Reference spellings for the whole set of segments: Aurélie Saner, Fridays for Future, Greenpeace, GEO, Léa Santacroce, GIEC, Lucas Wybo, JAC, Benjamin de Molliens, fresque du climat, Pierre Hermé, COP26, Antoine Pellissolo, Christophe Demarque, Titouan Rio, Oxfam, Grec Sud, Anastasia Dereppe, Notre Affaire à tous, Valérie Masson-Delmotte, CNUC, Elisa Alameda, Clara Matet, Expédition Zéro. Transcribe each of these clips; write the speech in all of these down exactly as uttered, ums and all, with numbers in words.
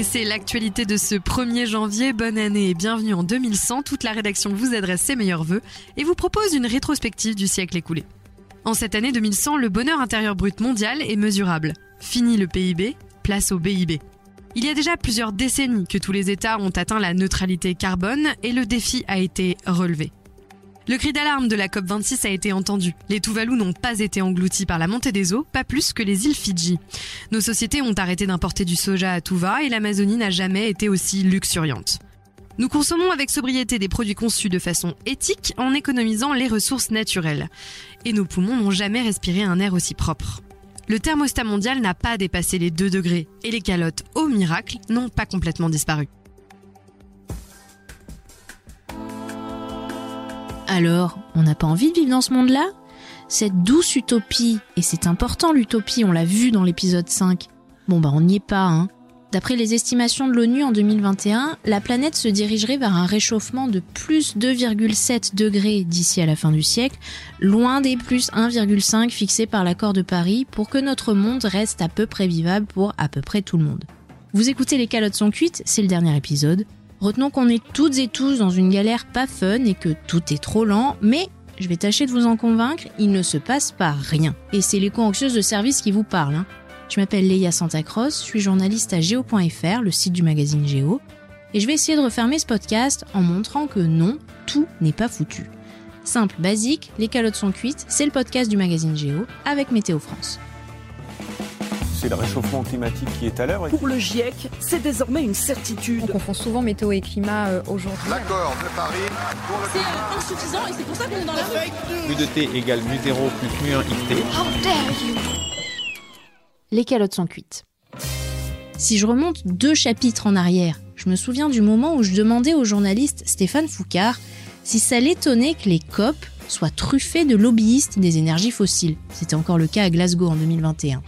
Et c'est l'actualité de ce premier janvier. Bonne année et bienvenue en deux mille cent. Toute la rédaction vous adresse ses meilleurs vœux et vous propose une rétrospective du siècle écoulé. En cette année deux mille cent, le bonheur intérieur brut mondial est mesurable. Fini le P I B, place au B I B. Il y a déjà plusieurs décennies que tous les États ont atteint la neutralité carbone et le défi a été relevé. Le cri d'alarme de la COP vingt-six a été entendu. Les Tuvalu n'ont pas été engloutis par la montée des eaux, pas plus que les îles Fidji. Nos sociétés ont arrêté d'importer du soja à tout va et l'Amazonie n'a jamais été aussi luxuriante. Nous consommons avec sobriété des produits conçus de façon éthique en économisant les ressources naturelles. Et nos poumons n'ont jamais respiré un air aussi propre. Le thermostat mondial n'a pas dépassé les deux degrés et les calottes, au miracle, n'ont pas complètement disparu. Alors, on n'a pas envie de vivre dans ce monde-là ? Cette douce utopie, et c'est important l'utopie, on l'a vu dans l'épisode cinq. Bon bah on n'y est pas, hein. D'après les estimations de l'ONU en deux mille vingt et un, la planète se dirigerait vers un réchauffement de plus deux virgule sept degrés d'ici à la fin du siècle, loin des plus un virgule cinq fixés par l'accord de Paris pour que notre monde reste à peu près vivable pour à peu près tout le monde. Vous écoutez Les calottes sont cuites, c'est le dernier épisode. Retenons qu'on est toutes et tous dans une galère pas fun et que tout est trop lent, mais je vais tâcher de vous en convaincre, il ne se passe pas rien. Et c'est l'éco-anxieuse de service qui vous parle, hein. Je m'appelle Léa Santacroce, je suis journaliste à G E O point F R, le site du magazine G E O, et je vais essayer de refermer ce podcast en montrant que non, tout n'est pas foutu. Simple, basique, les calottes sont cuites, c'est le podcast du magazine G E O avec Météo-France. C'est le réchauffement climatique qui est à l'œuvre. Pour le GIEC, c'est désormais une certitude. On confond souvent météo et climat euh, aujourd'hui. L'accord de Paris. C'est euh, insuffisant et c'est pour ça qu'on est dans la rue. Plus de T égale mu zéro plus mu un X T. How dare you! Les calottes sont cuites. Si je remonte deux chapitres en arrière, je me souviens du moment où je demandais au journaliste Stéphane Foucart si ça l'étonnait que les COP soient truffées de lobbyistes des énergies fossiles. C'était encore le cas à Glasgow en deux mille vingt et un.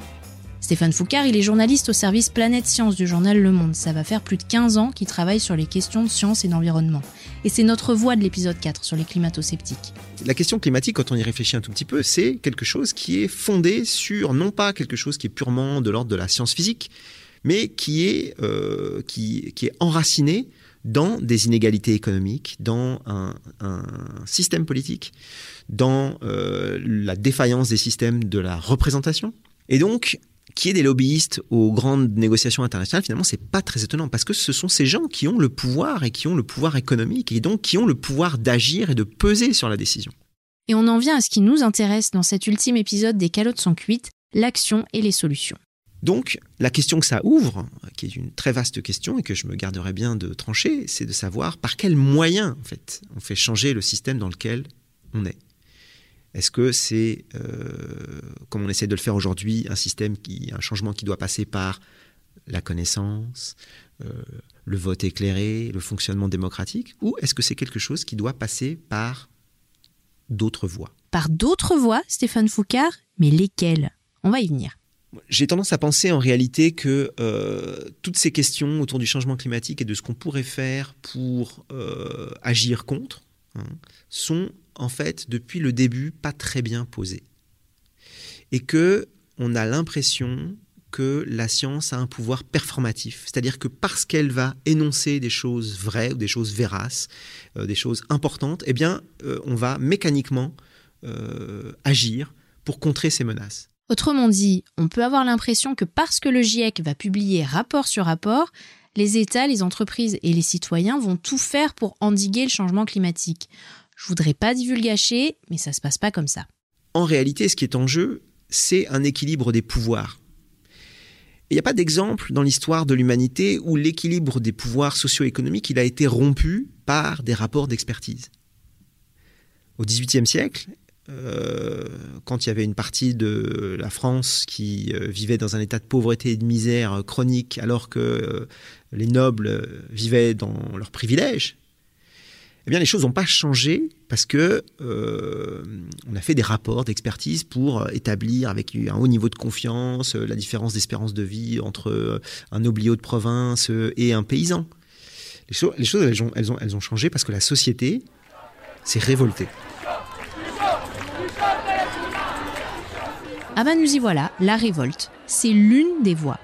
Stéphane Foucart, il est journaliste au service Planète Sciences du journal Le Monde. Ça va faire plus de quinze ans qu'il travaille sur les questions de science et d'environnement. Et c'est notre voix de l'épisode quatre sur les climato-sceptiques. La question climatique, quand on y réfléchit un tout petit peu, c'est quelque chose qui est fondé sur, non pas quelque chose qui est purement de l'ordre de la science physique, mais qui est, euh, qui, qui est enraciné dans des inégalités économiques, dans un, un système politique, dans euh, la défaillance des systèmes de la représentation. Et donc, qu'il y ait des lobbyistes aux grandes négociations internationales, finalement, c'est pas très étonnant parce que ce sont ces gens qui ont le pouvoir et qui ont le pouvoir économique et donc qui ont le pouvoir d'agir et de peser sur la décision. Et on en vient à ce qui nous intéresse dans cet ultime épisode des calottes sont cuites, l'action et les solutions. Donc, la question que ça ouvre, qui est une très vaste question et que je me garderai bien de trancher, c'est de savoir par quels moyens, en fait, on fait changer le système dans lequel on est. Est-ce que c'est, euh, comme on essaie de le faire aujourd'hui, un système qui, un changement qui doit passer par la connaissance, euh, le vote éclairé, le fonctionnement démocratique, ou est-ce que c'est quelque chose qui doit passer par d'autres voies ? Par d'autres voies, Stéphane Foucart, mais lesquelles ? On va y venir. J'ai tendance à penser en réalité que euh, toutes ces questions autour du changement climatique et de ce qu'on pourrait faire pour euh, agir contre, hein, sont en fait, depuis le début, pas très bien posé. Et qu'on a l'impression que la science a un pouvoir performatif. C'est-à-dire que parce qu'elle va énoncer des choses vraies ou des choses véraces, euh, des choses importantes, eh bien, euh, on va mécaniquement euh, agir pour contrer ces menaces. Autrement dit, on peut avoir l'impression que parce que le GIEC va publier rapport sur rapport, les États, les entreprises et les citoyens vont tout faire pour endiguer le changement climatique. Je voudrais pas divulgacher, mais ça se passe pas comme ça. En réalité, ce qui est en jeu, c'est un équilibre des pouvoirs. Il n'y a pas d'exemple dans l'histoire de l'humanité où l'équilibre des pouvoirs socio-économiques il a été rompu par des rapports d'expertise. Au dix-huitième siècle, euh, quand il y avait une partie de la France qui euh, vivait dans un état de pauvreté et de misère chronique, alors que euh, les nobles euh, vivaient dans leurs privilèges, eh bien, les choses n'ont pas changé parce que euh, on a fait des rapports d'expertise pour établir avec un haut niveau de confiance la différence d'espérance de vie entre un obliot de province et un paysan. Les, cho- les choses, elles ont, elles ont, elles ont changé parce que la société s'est révoltée. Ah ben nous y voilà, la révolte. C'est l'une des voies.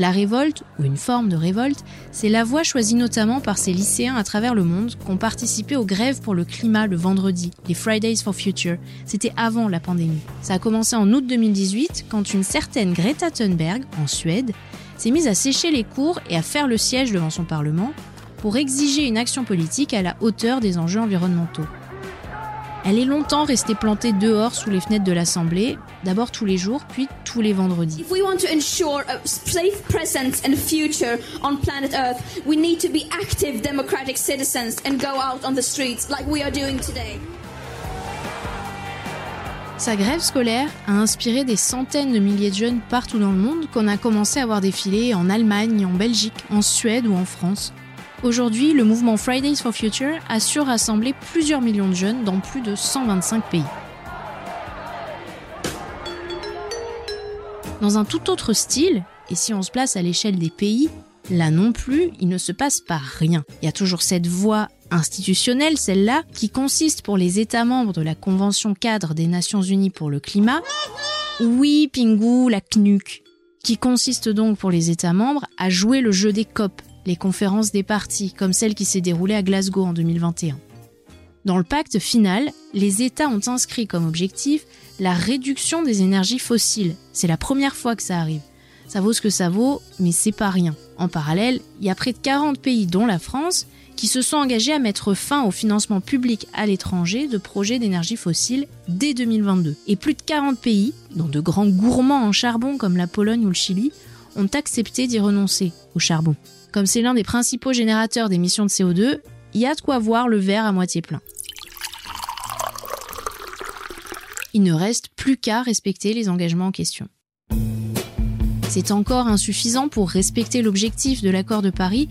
La révolte, ou une forme de révolte, c'est la voie choisie notamment par ces lycéens à travers le monde qui ont participé aux grèves pour le climat le vendredi, les Fridays for Future. C'était avant la pandémie. Ça a commencé en août deux mille dix-huit, quand une certaine Greta Thunberg, en Suède, s'est mise à sécher les cours et à faire le siège devant son parlement pour exiger une action politique à la hauteur des enjeux environnementaux. Elle est longtemps restée plantée dehors sous les fenêtres de l'Assemblée, d'abord tous les jours, puis tous les vendredis. If we want to ensure a safe presence and future on planet Earth, we need to be active democratic citizens and go out on the streets like we are doing today. Sa grève scolaire a inspiré des centaines de milliers de jeunes partout dans le monde qu'on a commencé à voir défiler en Allemagne, en Belgique, en Suède ou en France. Aujourd'hui, le mouvement Fridays for Future a su rassembler plusieurs millions de jeunes dans plus de cent vingt-cinq pays. Dans un tout autre style, et si on se place à l'échelle des pays, là non plus, il ne se passe pas rien. Il y a toujours cette voie institutionnelle, celle-là, qui consiste pour les États membres de la Convention cadre des Nations Unies pour le climat, oui, Pingou, la C N U C, qui consiste donc pour les États membres à jouer le jeu des COP, les conférences des parties, comme celle qui s'est déroulée à Glasgow en deux mille vingt et un. Dans le pacte final, les États ont inscrit comme objectif la réduction des énergies fossiles. C'est la première fois que ça arrive. Ça vaut ce que ça vaut, mais c'est pas rien. En parallèle, il y a près de quarante pays, dont la France, qui se sont engagés à mettre fin au financement public à l'étranger de projets d'énergie fossile dès deux mille vingt-deux. Et plus de quarante pays, dont de grands gourmands en charbon comme la Pologne ou le Chili, ont accepté d'y renoncer au charbon. Comme c'est l'un des principaux générateurs d'émissions de C O deux, il y a de quoi voir le verre à moitié plein. Il ne reste plus qu'à respecter les engagements en question. C'est encore insuffisant pour respecter l'objectif de l'accord de Paris,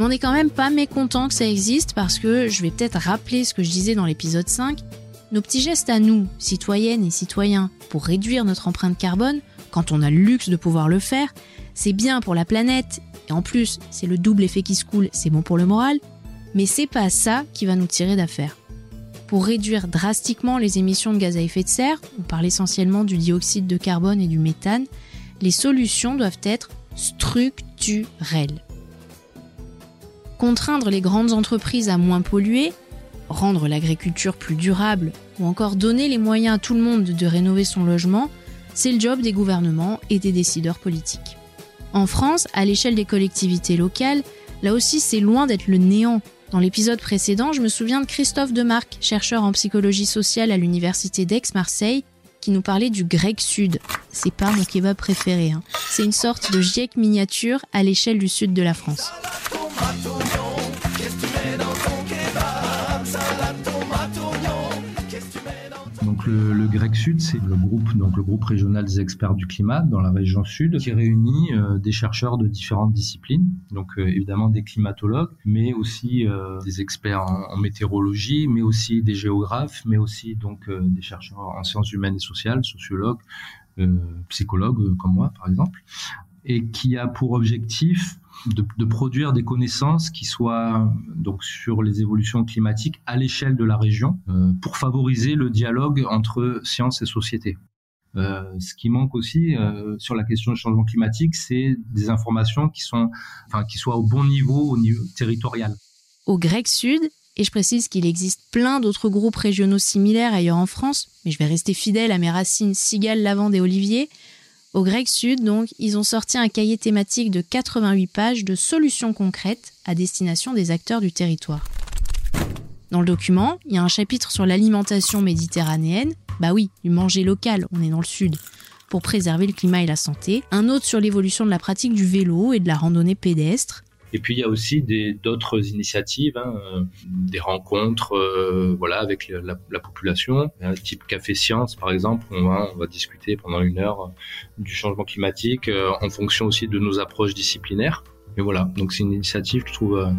mais on n'est quand même pas mécontent que ça existe parce que, je vais peut-être rappeler ce que je disais dans l'épisode cinq, nos petits gestes à nous, citoyennes et citoyens, pour réduire notre empreinte carbone, quand on a le luxe de pouvoir le faire, c'est bien pour la planète. Et en plus, c'est le double effet qui se coule, c'est bon pour le moral, mais c'est pas ça qui va nous tirer d'affaire. Pour réduire drastiquement les émissions de gaz à effet de serre, on parle essentiellement du dioxyde de carbone et du méthane, les solutions doivent être structurelles. Contraindre les grandes entreprises à moins polluer, rendre l'agriculture plus durable, ou encore donner les moyens à tout le monde de rénover son logement, c'est le job des gouvernements et des décideurs politiques. En France, à l'échelle des collectivités locales, là aussi c'est loin d'être le néant. Dans l'épisode précédent, je me souviens de Christophe Demarque, chercheur en psychologie sociale à l'université d'Aix-Marseille, qui nous parlait du Grec Sud. C'est pas mon kebab préféré, hein. C'est une sorte de GIEC miniature à l'échelle du sud de la France. Le, le Grec Sud, c'est le groupe, donc le groupe régional des experts du climat dans la région sud, qui réunit euh, des chercheurs de différentes disciplines, donc euh, évidemment des climatologues, mais aussi euh, des experts en, en météorologie, mais aussi des géographes, mais aussi donc euh, des chercheurs en sciences humaines et sociales, sociologues, euh, psychologues euh, comme moi par exemple, et qui a pour objectif de, de produire des connaissances qui soient donc sur les évolutions climatiques à l'échelle de la région euh, pour favoriser le dialogue entre science et société. Euh, ce qui manque aussi euh, sur la question du changement climatique, c'est des informations qui sont, enfin, qui soient au bon niveau, au niveau territorial. Au Grec Sud, et je précise qu'il existe plein d'autres groupes régionaux similaires ailleurs en France, mais je vais rester fidèle à mes racines cigales, lavande et olivier. Au Grec Sud, donc, ils ont sorti un cahier thématique de quatre-vingt-huit pages de solutions concrètes à destination des acteurs du territoire. Dans le document, il y a un chapitre sur l'alimentation méditerranéenne, bah oui, du manger local, on est dans le sud, pour préserver le climat et la santé, un autre sur l'évolution de la pratique du vélo et de la randonnée pédestre. Et puis il y a aussi des, d'autres initiatives, hein, euh, des rencontres euh, voilà, avec la, la population, hein, type Café Science par exemple, on va, on va discuter pendant une heure euh, du changement climatique euh, en fonction aussi de nos approches disciplinaires. Mais voilà, donc c'est une initiative que je trouve euh,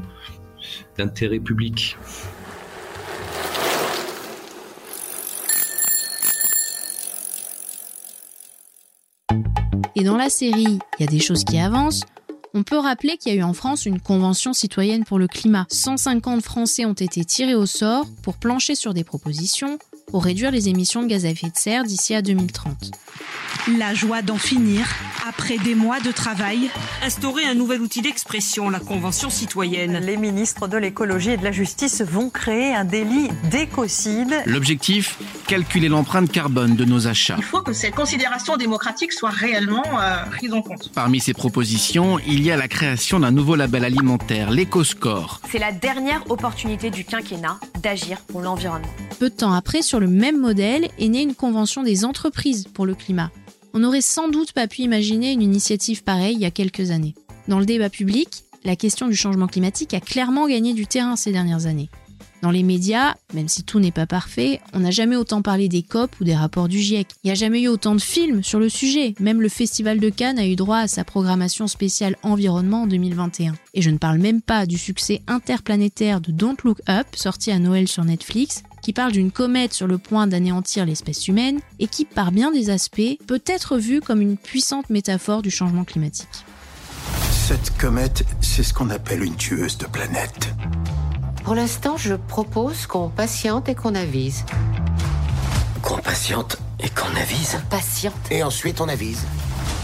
d'intérêt public. Et dans la série, il y a des choses qui avancent. On peut rappeler qu'il y a eu en France une convention citoyenne pour le climat. cent cinquante Français ont été tirés au sort pour plancher sur des propositions, pour réduire les émissions de gaz à effet de serre d'ici à deux mille trente. La joie d'en finir, après des mois de travail. Instaurer un nouvel outil d'expression, la Convention citoyenne. Les ministres de l'écologie et de la justice vont créer un délit d'écocide. L'objectif, calculer l'empreinte carbone de nos achats. Il faut que cette considération démocratique soit réellement euh, prise en compte. Parmi ces propositions, il y a la création d'un nouveau label alimentaire, l'éco-score. C'est la dernière opportunité du quinquennat d'agir pour l'environnement. Peu de temps après, sur le même modèle, est née une convention des entreprises pour le climat. On n'aurait sans doute pas pu imaginer une initiative pareille il y a quelques années. Dans le débat public, la question du changement climatique a clairement gagné du terrain ces dernières années. Dans les médias, même si tout n'est pas parfait, on n'a jamais autant parlé des COP ou des rapports du GIEC. Il n'y a jamais eu autant de films sur le sujet. Même le Festival de Cannes a eu droit à sa programmation spéciale environnement en deux mille vingt et un. Et je ne parle même pas du succès interplanétaire de Don't Look Up, sorti à Noël sur Netflix, qui parle d'une comète sur le point d'anéantir l'espèce humaine et qui, par bien des aspects, peut être vue comme une puissante métaphore du changement climatique. Cette comète, c'est ce qu'on appelle une tueuse de planète. Pour l'instant, je propose qu'on patiente et qu'on avise. Qu'on patiente et qu'on avise ? On patiente. Et ensuite, on avise.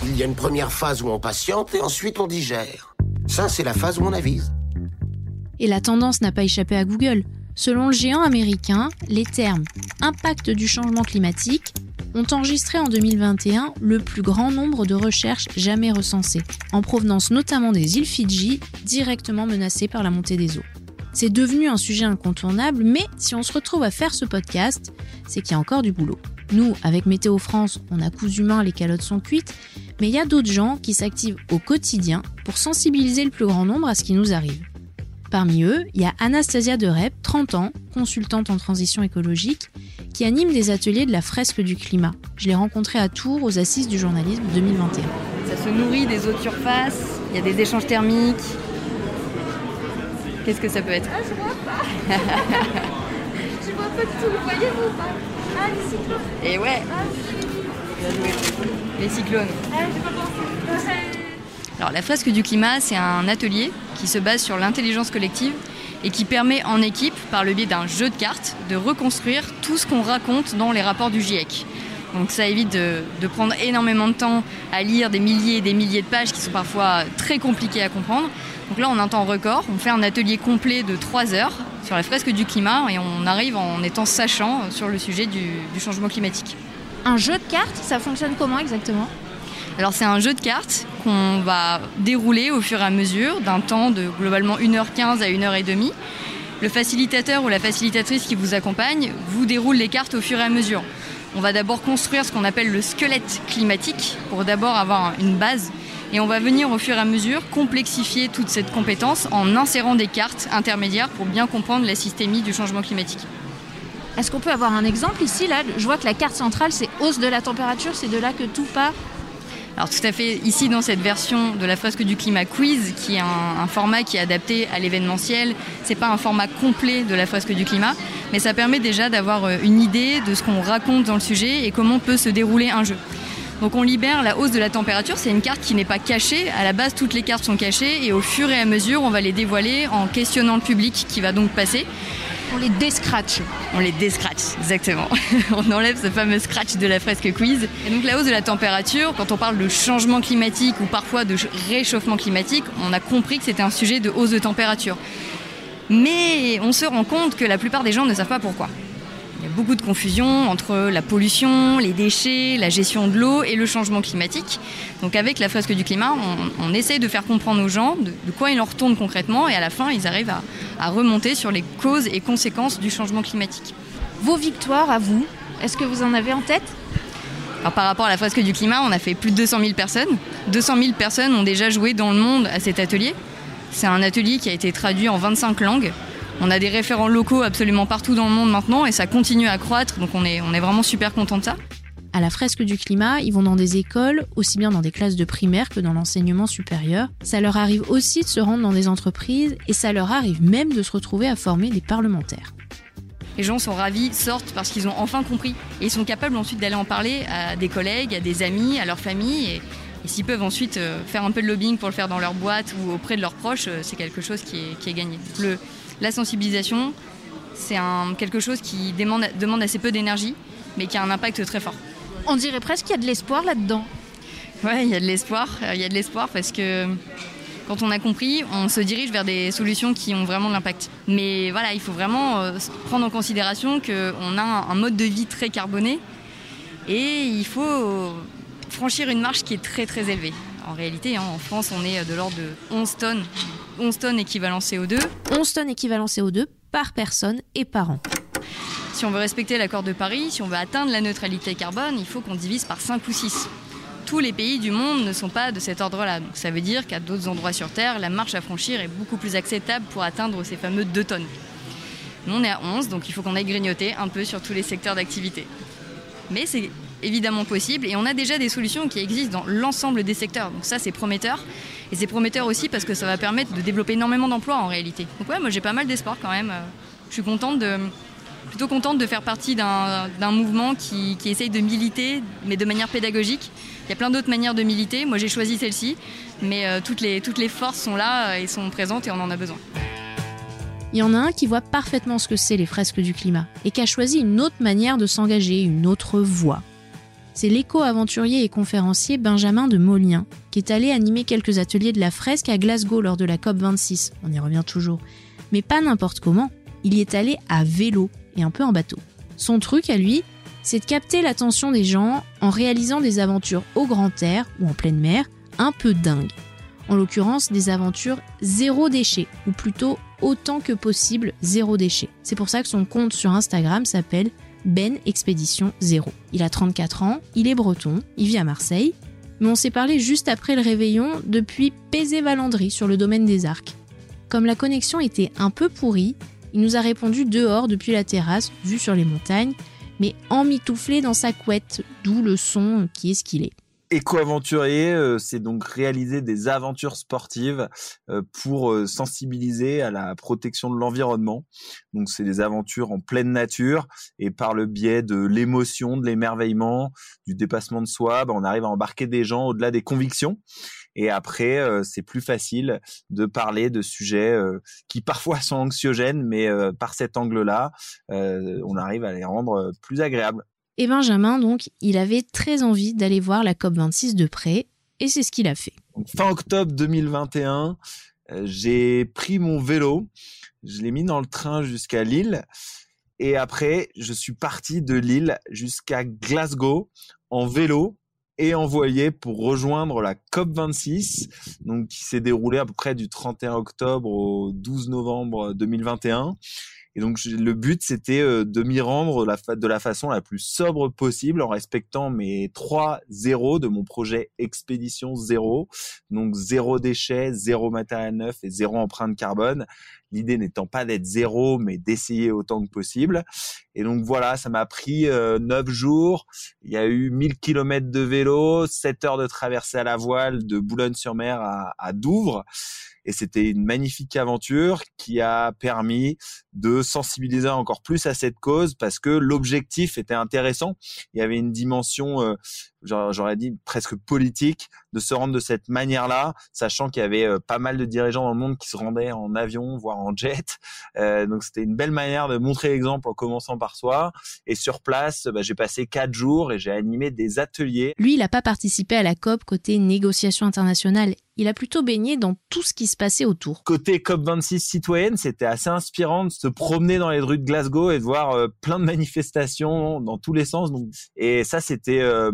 Il y a une première phase où on patiente et ensuite on digère. Ça, c'est la phase où on avise. Et la tendance n'a pas échappé à Google. Selon le géant américain, les termes « impact du changement climatique » ont enregistré en deux mille vingt et un le plus grand nombre de recherches jamais recensées, en provenance notamment des îles Fidji, directement menacées par la montée des eaux. C'est devenu un sujet incontournable, mais si on se retrouve à faire ce podcast, c'est qu'il y a encore du boulot. Nous, avec Météo-France, on a cousument les calottes sont cuites, mais il y a d'autres gens qui s'activent au quotidien pour sensibiliser le plus grand nombre à ce qui nous arrive. Parmi eux, il y a Anastasia Dereppe, trente ans, consultante en transition écologique, qui anime des ateliers de la fresque du climat. Je l'ai rencontrée à Tours aux Assises du journalisme deux mille vingt et un. Ça se nourrit des eaux de surface, il y a des échanges thermiques. Qu'est-ce que ça peut être ? Ah, je vois pas. Je vois pas du tout, vous voyez vous pas ? Ah, les cyclones. Et ouais. Ah, je... Les cyclones. Ah, je vois pas. Alors, la fresque du climat, c'est un atelier qui se base sur l'intelligence collective et qui permet en équipe, par le biais d'un jeu de cartes, de reconstruire tout ce qu'on raconte dans les rapports du GIEC. Donc ça évite de, de prendre énormément de temps à lire des milliers et des milliers de pages qui sont parfois très compliquées à comprendre. Donc là, on a un temps record, on fait un atelier complet de trois heures sur la fresque du climat et on arrive en étant sachant sur le sujet du, du changement climatique. Un jeu de cartes, ça fonctionne comment exactement ? Alors c'est un jeu de cartes qu'on va dérouler au fur et à mesure, d'un temps de globalement une heure quinze à une heure trente. Le facilitateur ou la facilitatrice qui vous accompagne vous déroule les cartes au fur et à mesure. On va d'abord construire ce qu'on appelle le squelette climatique pour d'abord avoir une base et on va venir au fur et à mesure complexifier toute cette compétence en insérant des cartes intermédiaires pour bien comprendre la systémie du changement climatique. Est-ce qu'on peut avoir un exemple ici là ? Je vois que la carte centrale c'est hausse de la température, c'est de là que tout part. Alors tout à fait, ici dans cette version de la fresque du climat quiz, qui est un, un format qui est adapté à l'événementiel, c'est pas un format complet de la fresque du climat, mais ça permet déjà d'avoir une idée de ce qu'on raconte dans le sujet et comment peut se dérouler un jeu. Donc on libère la hausse de la température, c'est une carte qui n'est pas cachée, à la base toutes les cartes sont cachées et au fur et à mesure on va les dévoiler en questionnant le public qui va donc passer. On les déscratche. On les déscratche, exactement. On enlève ce fameux scratch de la fresque quiz. Et donc la hausse de la température, quand on parle de changement climatique ou parfois de réchauffement climatique, on a compris que c'était un sujet de hausse de température. Mais on se rend compte que la plupart des gens ne savent pas pourquoi. Il y a beaucoup de confusion entre la pollution, les déchets, la gestion de l'eau et le changement climatique. Donc avec la fresque du climat, on, on essaye de faire comprendre aux gens de, de quoi ils en retournent concrètement et à la fin, ils arrivent à, à remonter sur les causes et conséquences du changement climatique. Vos victoires à vous, est-ce que vous en avez en tête ? Alors, par rapport à la fresque du climat, on a fait plus de deux cent mille personnes. deux cent mille personnes ont déjà joué dans le monde à cet atelier. C'est un atelier qui a été traduit en vingt-cinq langues. On a des référents locaux absolument partout dans le monde maintenant et ça continue à croître, donc on est, on est vraiment super contents de ça. À la fresque du climat, ils vont dans des écoles, aussi bien dans des classes de primaire que dans l'enseignement supérieur. Ça leur arrive aussi de se rendre dans des entreprises et ça leur arrive même de se retrouver à former des parlementaires. Les gens sont ravis, sortent parce qu'ils ont enfin compris et ils sont capables ensuite d'aller en parler à des collègues, à des amis, à leur famille et, et s'ils peuvent ensuite faire un peu de lobbying pour le faire dans leur boîte ou auprès de leurs proches, c'est quelque chose qui est, qui est gagné. Le, La sensibilisation, C'est un, quelque chose qui demande, demande assez peu d'énergie, mais qui a un impact très fort. On dirait presque qu'il y a de l'espoir là-dedans. Ouais, il y a de l'espoir. Il y a de l'espoir parce que quand on a compris, on se dirige vers des solutions qui ont vraiment de l'impact. Mais voilà, il faut vraiment prendre en considération qu'on a un mode de vie très carboné et il faut franchir une marche qui est très très élevée. En réalité, en France, on est de l'ordre de onze tonnes, onze tonnes équivalent C O deux. onze tonnes équivalent C O deux par personne et par an. Si on veut respecter l'accord de Paris, si on veut atteindre la neutralité carbone, il faut qu'on divise par cinq ou six. Tous les pays du monde ne sont pas de cet ordre-là. Donc ça veut dire qu'à d'autres endroits sur Terre, la marche à franchir est beaucoup plus acceptable pour atteindre ces fameux deux tonnes. Nous, on est à onze, donc il faut qu'on aille grignoter un peu sur tous les secteurs d'activité. Mais c'est évidemment possible et on a déjà des solutions qui existent dans l'ensemble des secteurs, donc ça c'est prometteur et c'est prometteur aussi parce que ça va permettre de développer énormément d'emplois en réalité. Donc ouais, moi j'ai pas mal d'espoir quand même, je suis contente de, plutôt contente de faire partie d'un, d'un mouvement qui, qui essaye de militer mais de manière pédagogique. Il y a plein d'autres manières de militer, moi j'ai choisi celle-ci, mais euh, toutes les, toutes les forces sont là et sont présentes et on en a besoin. Il y en a un qui voit parfaitement ce que c'est les fresques du climat et qui a choisi une autre manière de s'engager, une autre voie. C'est l'éco-aventurier et conférencier Benjamin de Molliens, qui est allé animer quelques ateliers de la fresque à Glasgow lors de la C O P vingt-six, on y revient toujours. Mais pas n'importe comment, il y est allé à vélo et un peu en bateau. Son truc à lui, c'est de capter l'attention des gens en réalisant des aventures au grand air ou en pleine mer, un peu dingues. En l'occurrence, des aventures zéro déchet, ou plutôt autant que possible zéro déchet. C'est pour ça que son compte sur Instagram s'appelle Ben Expédition Zéro. Il a trente-quatre ans, il est breton, il vit à Marseille, mais on s'est parlé juste après le réveillon depuis Pézé-Valandry sur le domaine des Arcs. Comme la connexion était un peu pourrie, il nous a répondu dehors depuis la terrasse, vue sur les montagnes, mais emmitouflé dans sa couette, d'où le son qui est ce qu'il est. Éco-aventurier, c'est donc réaliser des aventures sportives pour sensibiliser à la protection de l'environnement. Donc, c'est des aventures en pleine nature et par le biais de l'émotion, de l'émerveillement, du dépassement de soi, on arrive à embarquer des gens au-delà des convictions. Et après, c'est plus facile de parler de sujets qui parfois sont anxiogènes, mais par cet angle-là, on arrive à les rendre plus agréables. Et Benjamin, donc, il avait très envie d'aller voir la C O P vingt-six de près, et c'est ce qu'il a fait. Fin octobre deux mille vingt et un, euh, j'ai pris mon vélo, je l'ai mis dans le train jusqu'à Lille, et après, je suis parti de Lille jusqu'à Glasgow en vélo et en voilier pour rejoindre la C O P vingt-six, donc, qui s'est déroulée à peu près du trente et un octobre au douze novembre deux mille vingt et un. Et donc, le but, c'était de m'y rendre la fa- de la façon la plus sobre possible en respectant mes trois zéros de mon projet Expédition Zéro. Donc, zéro déchet, zéro matériel neuf et zéro empreinte carbone. L'idée n'étant pas d'être zéro, mais d'essayer autant que possible. Et donc, voilà, ça m'a pris neuf jours. Il y a eu mille kilomètres de vélo, sept heures de traversée à la voile de Boulogne-sur-Mer à, à Douvres. Et c'était une magnifique aventure qui a permis de sensibiliser encore plus à cette cause parce que l'objectif était intéressant. Il y avait une dimension, euh, j'aurais dit presque politique, de se rendre de cette manière-là, sachant qu'il y avait euh, pas mal de dirigeants dans le monde qui se rendaient en avion, voire en jet. Euh, donc, c'était une belle manière de montrer l'exemple en commençant par soi. Et sur place, bah, j'ai passé quatre jours et j'ai animé des ateliers. Lui, il n'a pas participé à la C O P côté négociation internationale. Il a plutôt baigné dans tout ce qui se passait autour. Côté C O P vingt-six citoyenne, c'était assez inspirant de se promener dans les rues de Glasgow et de voir euh, plein de manifestations dans tous les sens. Donc. Et ça, c'était, euh,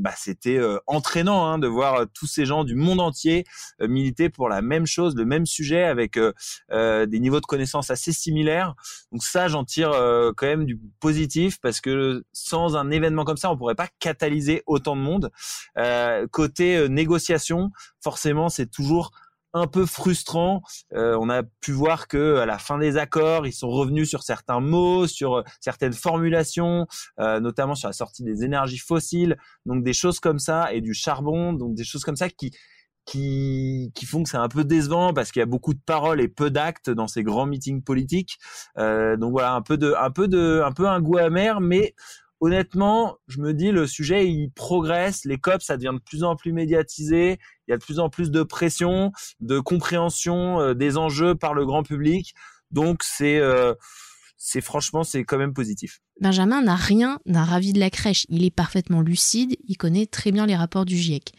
bah, c'était euh, entraînant hein, de voir euh, tous ces gens du monde entier euh, militer pour la même chose, le même sujet, avec euh, euh, des niveaux de connaissances assez similaires. Donc ça, j'en tire euh, quand même du positif parce que sans un événement comme ça, on ne pourrait pas catalyser autant de monde. Euh, côté euh, négociation, forcément, c'est toujours un peu frustrant. Euh, on a pu voir que à la fin des accords, ils sont revenus sur certains mots, sur certaines formulations, euh, notamment sur la sortie des énergies fossiles, donc des choses comme ça, et du charbon, donc des choses comme ça qui qui, qui font que c'est un peu décevant parce qu'il y a beaucoup de paroles et peu d'actes dans ces grands meetings politiques. Euh, donc voilà, un peu de, un peu de, un peu un goût amer, mais honnêtement, je me dis, le sujet, il progresse, les C O P, ça devient de plus en plus médiatisé, il y a de plus en plus de pression, de compréhension des enjeux par le grand public. Donc, c'est, euh, c'est franchement, c'est quand même positif. Benjamin n'a rien d'un ravi de la crèche. Il est parfaitement lucide, il connaît très bien les rapports du GIEC.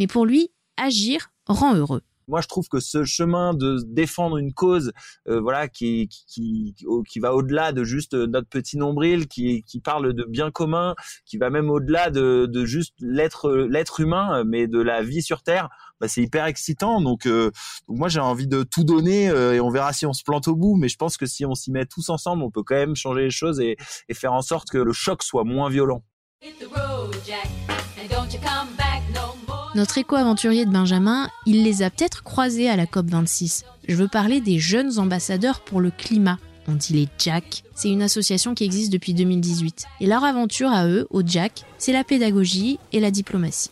Mais pour lui, agir rend heureux. Moi, je trouve que ce chemin de défendre une cause, euh, voilà, qui, qui, qui, qui va au-delà de juste notre petit nombril, qui, qui parle de bien commun, qui va même au-delà de, de juste l'être, l'être humain, mais de la vie sur Terre, bah, c'est hyper excitant. Donc, euh, donc moi, j'ai envie de tout donner euh, et on verra si on se plante au bout. Mais je pense que si on s'y met tous ensemble, on peut quand même changer les choses et, et faire en sorte que le choc soit moins violent. Notre éco-aventurier de Benjamin, il les a peut-être croisés à la COP vingt-six. Je veux parler des jeunes ambassadeurs pour le climat. On dit les JAC. C'est une association qui existe depuis deux mille dix-huit. Et leur aventure à eux, aux JAC, c'est la pédagogie et la diplomatie.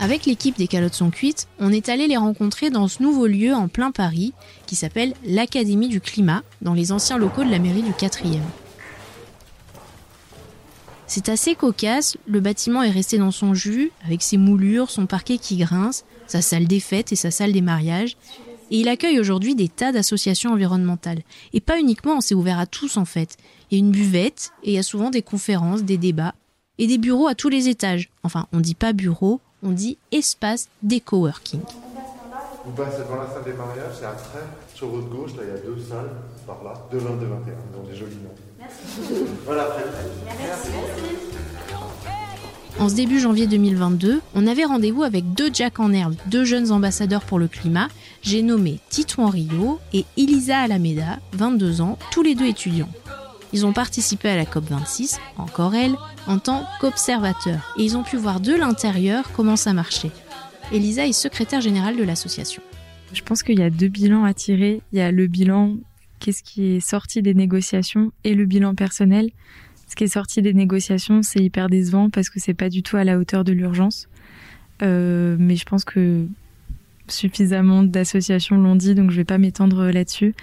Avec l'équipe des Calottes sont cuites, on est allé les rencontrer dans ce nouveau lieu en plein Paris, qui s'appelle l'Académie du climat, dans les anciens locaux de la mairie du quatrième. C'est assez cocasse, le bâtiment est resté dans son jus, avec ses moulures, son parquet qui grince, sa salle des fêtes et sa salle des mariages. Et il accueille aujourd'hui des tas d'associations environnementales. Et pas uniquement, c'est ouvert à tous en fait. Il y a une buvette, et il y a souvent des conférences, des débats, et des bureaux à tous les étages. Enfin, on dit pas bureau, on dit espace d'éco-working. Ou bah, c'est devant la salle des mariages, c'est un trait. Sur votre gauche, là, il y a deux salles, par là, de vingt, de vingt et un, donc des jolis noms. Merci. Voilà, après. Merci. En ce début janvier deux mille vingt-deux, on avait rendez-vous avec deux JAC en herbe, deux jeunes ambassadeurs pour le climat. J'ai nommé Titouan Rio et Elisa Alameda, vingt-deux ans, tous les deux étudiants. Ils ont participé à la COP vingt-six, encore elle, en tant qu'observateurs. Et ils ont pu voir de l'intérieur comment ça marchait. Elisa est secrétaire générale de l'association. Je pense qu'il y a deux bilans à tirer. Il y a le bilan, qu'est-ce qui est sorti des négociations, et le bilan personnel. Ce qui est sorti des négociations, c'est hyper décevant parce que c'est pas du tout à la hauteur de l'urgence. Euh, mais je pense que suffisamment d'associations l'ont dit, donc je vais pas m'étendre là-dessus.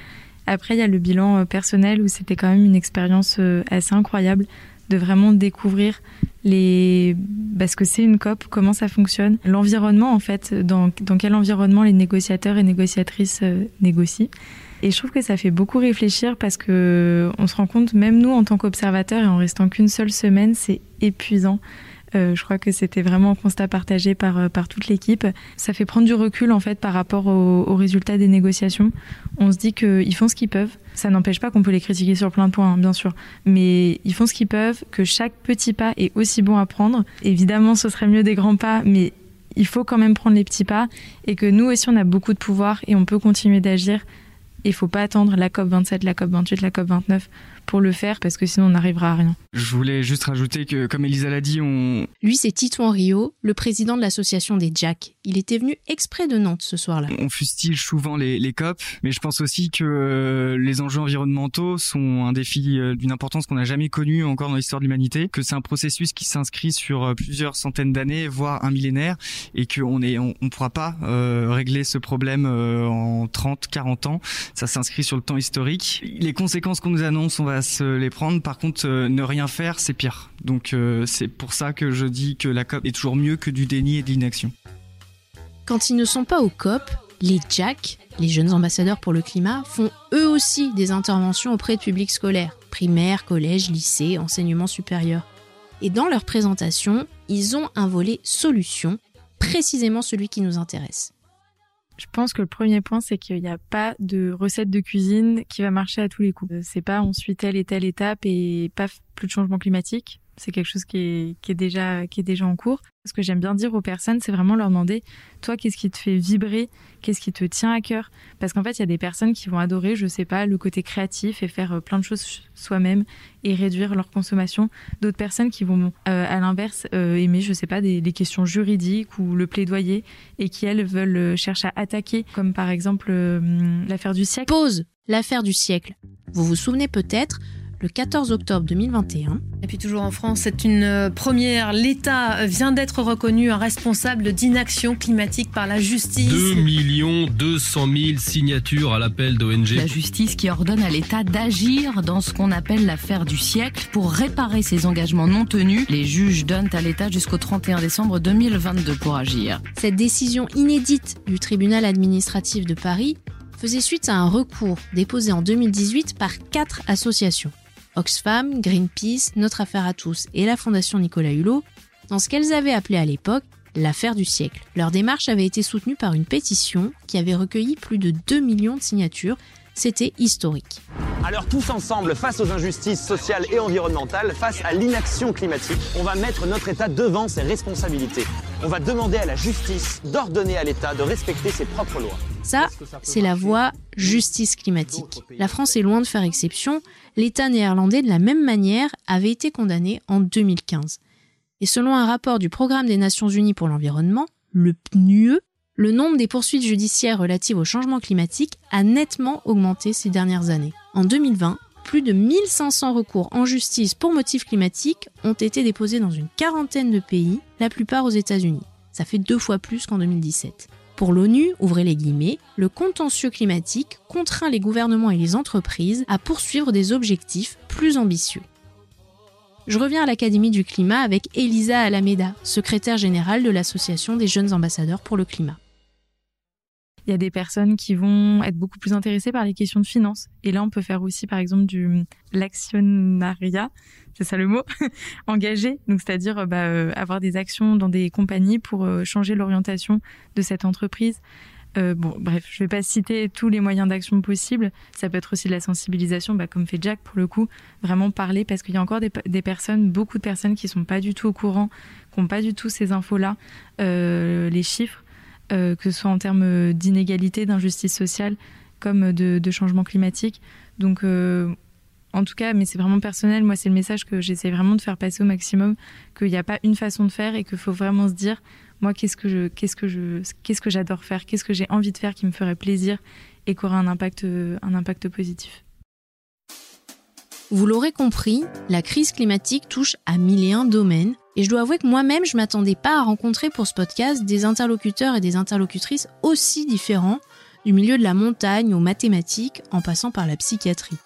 Après, il y a le bilan personnel où c'était quand même une expérience assez incroyable de vraiment découvrir les... parce que c'est une COP, comment ça fonctionne. L'environnement, en fait, dans, dans quel environnement les négociateurs et négociatrices euh, négocient. Et je trouve que ça fait beaucoup réfléchir parce qu'on se rend compte, même nous, en tant qu'observateurs, et en restant qu'une seule semaine, c'est épuisant. Euh, je crois que c'était vraiment un constat partagé par, par toute l'équipe. Ça fait prendre du recul, en fait, par rapport aux, aux résultats des négociations. On se dit qu'ils font ce qu'ils peuvent. Ça n'empêche pas qu'on peut les critiquer sur plein de points, hein, bien sûr. Mais ils font ce qu'ils peuvent, que chaque petit pas est aussi bon à prendre. Évidemment, ce serait mieux des grands pas, mais il faut quand même prendre les petits pas. Et que nous aussi, on a beaucoup de pouvoir et on peut continuer d'agir. Il ne faut pas attendre la COP vingt-sept, la COP vingt-huit, la COP vingt-neuf pour le faire parce que sinon on n'arrivera à rien. Je voulais juste rajouter que, comme Elisa l'a dit, on... Lui, c'est Titouan Rio, le président de l'association des JAC. Il était venu exprès de Nantes ce soir-là. On fustige souvent les, les COP, mais je pense aussi que les enjeux environnementaux sont un défi d'une importance qu'on n'a jamais connue encore dans l'histoire de l'humanité, que c'est un processus qui s'inscrit sur plusieurs centaines d'années, voire un millénaire, et qu'on ne on, on pourra pas euh, régler ce problème euh, en trente, quarante ans. Ça s'inscrit sur le temps historique. Les conséquences qu'on nous annonce, on va se les prendre. Par contre, euh, ne rien faire, c'est pire. Donc euh, c'est pour ça que je dis que la COP est toujours mieux que du déni et de l'inaction. Quand ils ne sont pas aux COP, les JAC, les jeunes ambassadeurs pour le climat, font eux aussi des interventions auprès de publics scolaires, primaire, collège, lycée, enseignement supérieur. Et dans leur présentation, ils ont un volet solution, précisément celui qui nous intéresse. Je pense que le premier point, c'est qu'il n'y a pas de recette de cuisine qui va marcher à tous les coups. C'est pas on suit telle et telle étape et paf, plus de changement climatique. C'est quelque chose qui est, qui est déjà, qui est déjà en cours. Ce que j'aime bien dire aux personnes, c'est vraiment leur demander « Toi, qu'est-ce qui te fait vibrer ? Qu'est-ce qui te tient à cœur ?» Parce qu'en fait, il y a des personnes qui vont adorer, je sais pas, le côté créatif et faire plein de choses soi-même et réduire leur consommation. D'autres personnes qui vont, euh, à l'inverse, euh, aimer, je sais pas, des, des questions juridiques ou le plaidoyer et qui, elles, veulent euh, chercher à attaquer, comme par exemple euh, l'affaire du siècle. Pause ! L'affaire du siècle. Vous vous souvenez peut-être ? Le quatorze octobre deux mille vingt et un. Et puis toujours en France, c'est une première. L'État vient d'être reconnu un responsable d'inaction climatique par la justice. deux millions deux cent mille signatures à l'appel d'O N G. La justice qui ordonne à l'État d'agir dans ce qu'on appelle l'affaire du siècle pour réparer ses engagements non tenus. Les juges donnent à l'État jusqu'au trente et un décembre deux mille vingt-deux pour agir. Cette décision inédite du tribunal administratif de Paris faisait suite à un recours déposé en deux mille dix-huit par quatre associations, Oxfam, Greenpeace, Notre Affaire à tous et la Fondation Nicolas Hulot, dans ce qu'elles avaient appelé à l'époque l'affaire du siècle. Leur démarche avait été soutenue par une pétition qui avait recueilli plus de deux millions de signatures. C'était historique. Alors tous ensemble, face aux injustices sociales et environnementales, face à l'inaction climatique, on va mettre notre État devant ses responsabilités. On va demander à la justice d'ordonner à l'État de respecter ses propres lois. Ça, c'est la voie justice climatique. La France est loin de faire exception. L'État néerlandais, de la même manière, avait été condamné en deux mille quinze. Et selon un rapport du Programme des Nations Unies pour l'environnement, le P N U E, le nombre des poursuites judiciaires relatives au changement climatique a nettement augmenté ces dernières années. En deux mille vingt, plus de mille cinq cents recours en justice pour motifs climatiques ont été déposés dans une quarantaine de pays, la plupart aux États-Unis. Ça fait deux fois plus qu'en deux mille dix-sept. Pour l'ONU, ouvrez les guillemets, le contentieux climatique contraint les gouvernements et les entreprises à poursuivre des objectifs plus ambitieux. Je reviens à l'Académie du climat avec Elisa Alameda, secrétaire générale de l'Association des jeunes ambassadeurs pour le climat. Il y a des personnes qui vont être beaucoup plus intéressées par les questions de finance. Et là, on peut faire aussi, par exemple, du l'actionnariat, c'est ça le mot, engagé. Donc, c'est-à-dire bah, euh, avoir des actions dans des compagnies pour euh, changer l'orientation de cette entreprise. Euh, bon, bref, je ne vais pas citer tous les moyens d'action possibles. Ça peut être aussi de la sensibilisation, bah, comme fait JAC pour le coup, vraiment parler, parce qu'il y a encore des, des personnes, beaucoup de personnes qui ne sont pas du tout au courant, qui n'ont pas du tout ces infos-là, euh, les chiffres. Euh, que ce soit en termes d'inégalité, d'injustice sociale, comme de, de changement climatique. Donc, euh, en tout cas, mais c'est vraiment personnel, moi, c'est le message que j'essaie vraiment de faire passer au maximum, qu'il n'y a pas une façon de faire et qu'il faut vraiment se dire, moi, qu'est-ce que je, qu'est-ce que je, qu'est-ce que j'adore faire, qu'est-ce que j'ai envie de faire qui me ferait plaisir et qui aura un impact, un impact positif. Vous l'aurez compris, la crise climatique touche à mille et un domaines. Et je dois avouer que moi-même, je ne m'attendais pas à rencontrer pour ce podcast des interlocuteurs et des interlocutrices aussi différents, du milieu de la montagne aux mathématiques, en passant par la psychiatrie.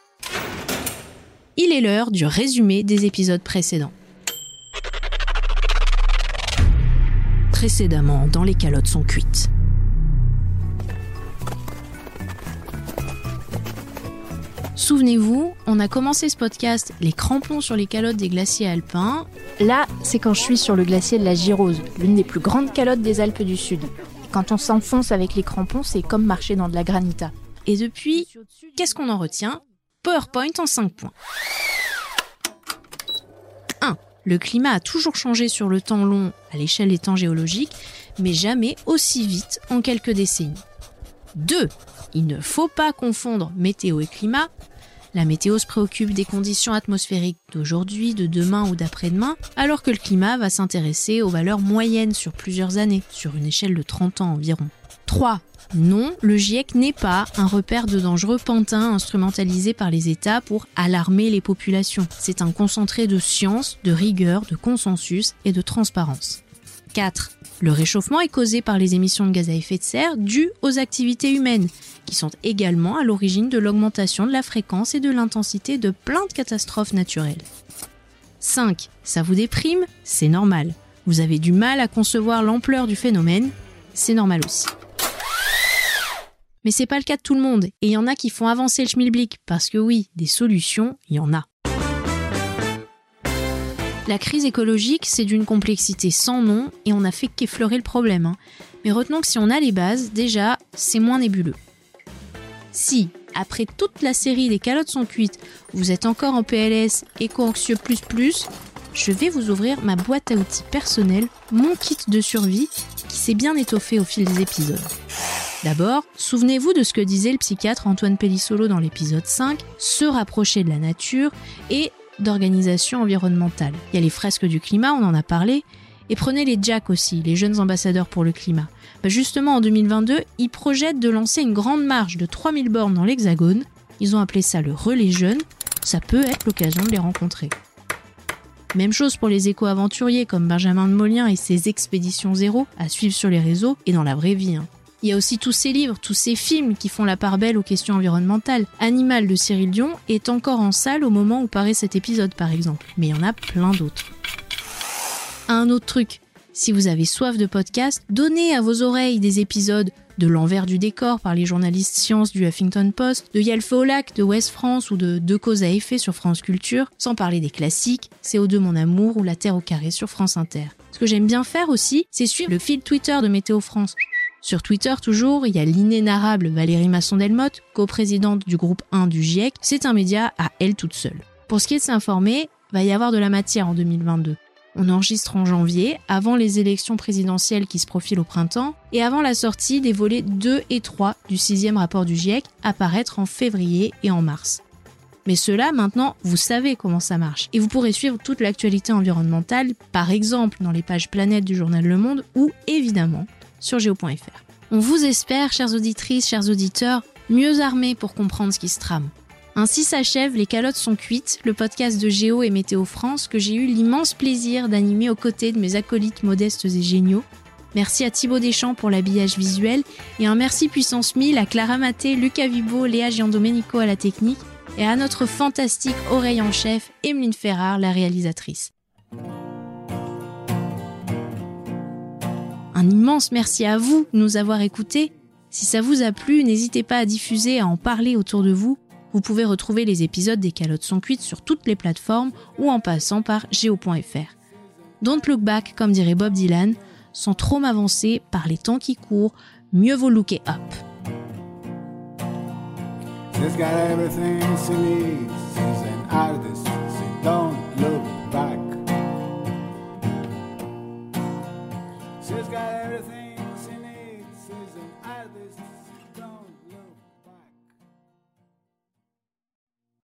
Il est l'heure du résumé des épisodes précédents. Précédemment, dans Les calottes sont cuites. Souvenez-vous, on a commencé ce podcast « Les crampons sur les calottes des glaciers alpins ». Là, c'est quand je suis sur le glacier de la Girose, l'une des plus grandes calottes des Alpes du Sud. Et quand on s'enfonce avec les crampons, c'est comme marcher dans de la granita. Et depuis, qu'est-ce qu'on en retient ? PowerPoint en cinq points. un. Le climat a toujours changé sur le temps long à l'échelle des temps géologiques, mais jamais aussi vite en quelques décennies. deux. Il ne faut pas confondre météo et climat. La météo se préoccupe des conditions atmosphériques d'aujourd'hui, de demain ou d'après-demain, alors que le climat va s'intéresser aux valeurs moyennes sur plusieurs années, sur une échelle de trente ans environ. trois. Non, le GIEC n'est pas un repère de dangereux pantins instrumentalisé par les États pour alarmer les populations. C'est un concentré de science, de rigueur, de consensus et de transparence. quatre. Le réchauffement est causé par les émissions de gaz à effet de serre dues aux activités humaines, qui sont également à l'origine de l'augmentation de la fréquence et de l'intensité de plein de catastrophes naturelles. cinq. Ça vous déprime ? C'est normal. Vous avez du mal à concevoir l'ampleur du phénomène ? C'est normal aussi. Mais c'est pas le cas de tout le monde, et il y en a qui font avancer le schmilblick, parce que oui, des solutions, il y en a. La crise écologique, c'est d'une complexité sans nom et on n'a fait qu'effleurer le problème. Hein. Mais retenons que si on a les bases, déjà, c'est moins nébuleux. Si, après toute la série des calottes sont cuites, vous êtes encore en P L S, éco-anxieux plus plus, je vais vous ouvrir ma boîte à outils personnelle, mon kit de survie, qui s'est bien étoffé au fil des épisodes. D'abord, souvenez-vous de ce que disait le psychiatre Antoine Pellissolo dans l'épisode cinq, se rapprocher de la nature et d'organisation environnementale. Il y a les fresques du climat, on en a parlé, et prenez les JAC aussi, les jeunes ambassadeurs pour le climat. Ben justement, en deux mille vingt-deux, ils projettent de lancer une grande marche de trois mille bornes dans l'Hexagone. Ils ont appelé ça le Relais Jeunes. Ça peut être l'occasion de les rencontrer. Même chose pour les éco-aventuriers comme Benjamin de Molliens et ses Expéditions Zéro à suivre sur les réseaux et dans la vraie vie. Hein. Il y a aussi tous ces livres, tous ces films qui font la part belle aux questions environnementales. Animal de Cyril Dion est encore en salle au moment où paraît cet épisode, par exemple. Mais il y en a plein d'autres. Un autre truc, Si vous avez soif de podcast, donnez à vos oreilles des épisodes de L'envers du décor par les journalistes sciences du Huffington Post, de Yelfo Lac, de Ouest France ou de Deux causes à effet sur France Culture, sans parler des classiques, C O deux mon amour ou La Terre au carré sur France Inter. Ce que j'aime bien faire aussi, c'est suivre le fil Twitter de Météo-France. Sur Twitter, toujours, il y a l'inénarrable Valérie Masson-Delmotte, coprésidente du groupe un du GIEC. C'est un média à elle toute seule. Pour ce qui est de s'informer, va y avoir de la matière en deux mille vingt-deux. On enregistre en janvier, avant les élections présidentielles qui se profilent au printemps, et avant la sortie des volets deux et trois du sixième rapport du GIEC, à paraître en février et en mars. Mais cela, maintenant, vous savez comment ça marche. Et vous pourrez suivre toute l'actualité environnementale, par exemple dans les pages Planète du journal Le Monde, ou évidemment sur G E O point F R. On vous espère, chères auditrices, chers auditeurs, mieux armés pour comprendre ce qui se trame. Ainsi s'achève Les calottes sont cuites, le podcast de Géo et Météo France que j'ai eu l'immense plaisir d'animer aux côtés de mes acolytes modestes et géniaux. Merci à Thibaut Deschamps pour l'habillage visuel et un merci puissance mille à Clara Matet, Lucas Wybo, Léa Giandomenico à la technique et à notre fantastique oreille en chef, Emeline Ferrard, la réalisatrice. Un immense merci à vous de nous avoir écoutés. Si ça vous a plu, n'hésitez pas à diffuser, à en parler autour de vous. Vous pouvez retrouver les épisodes des calottes sont cuites sur toutes les plateformes ou en passant par G E O point F R. Don't look back, comme dirait Bob Dylan, sans trop m'avancer par les temps qui courent, mieux vaut looker up. She's got everything she needs. She's an artist. She don't look back.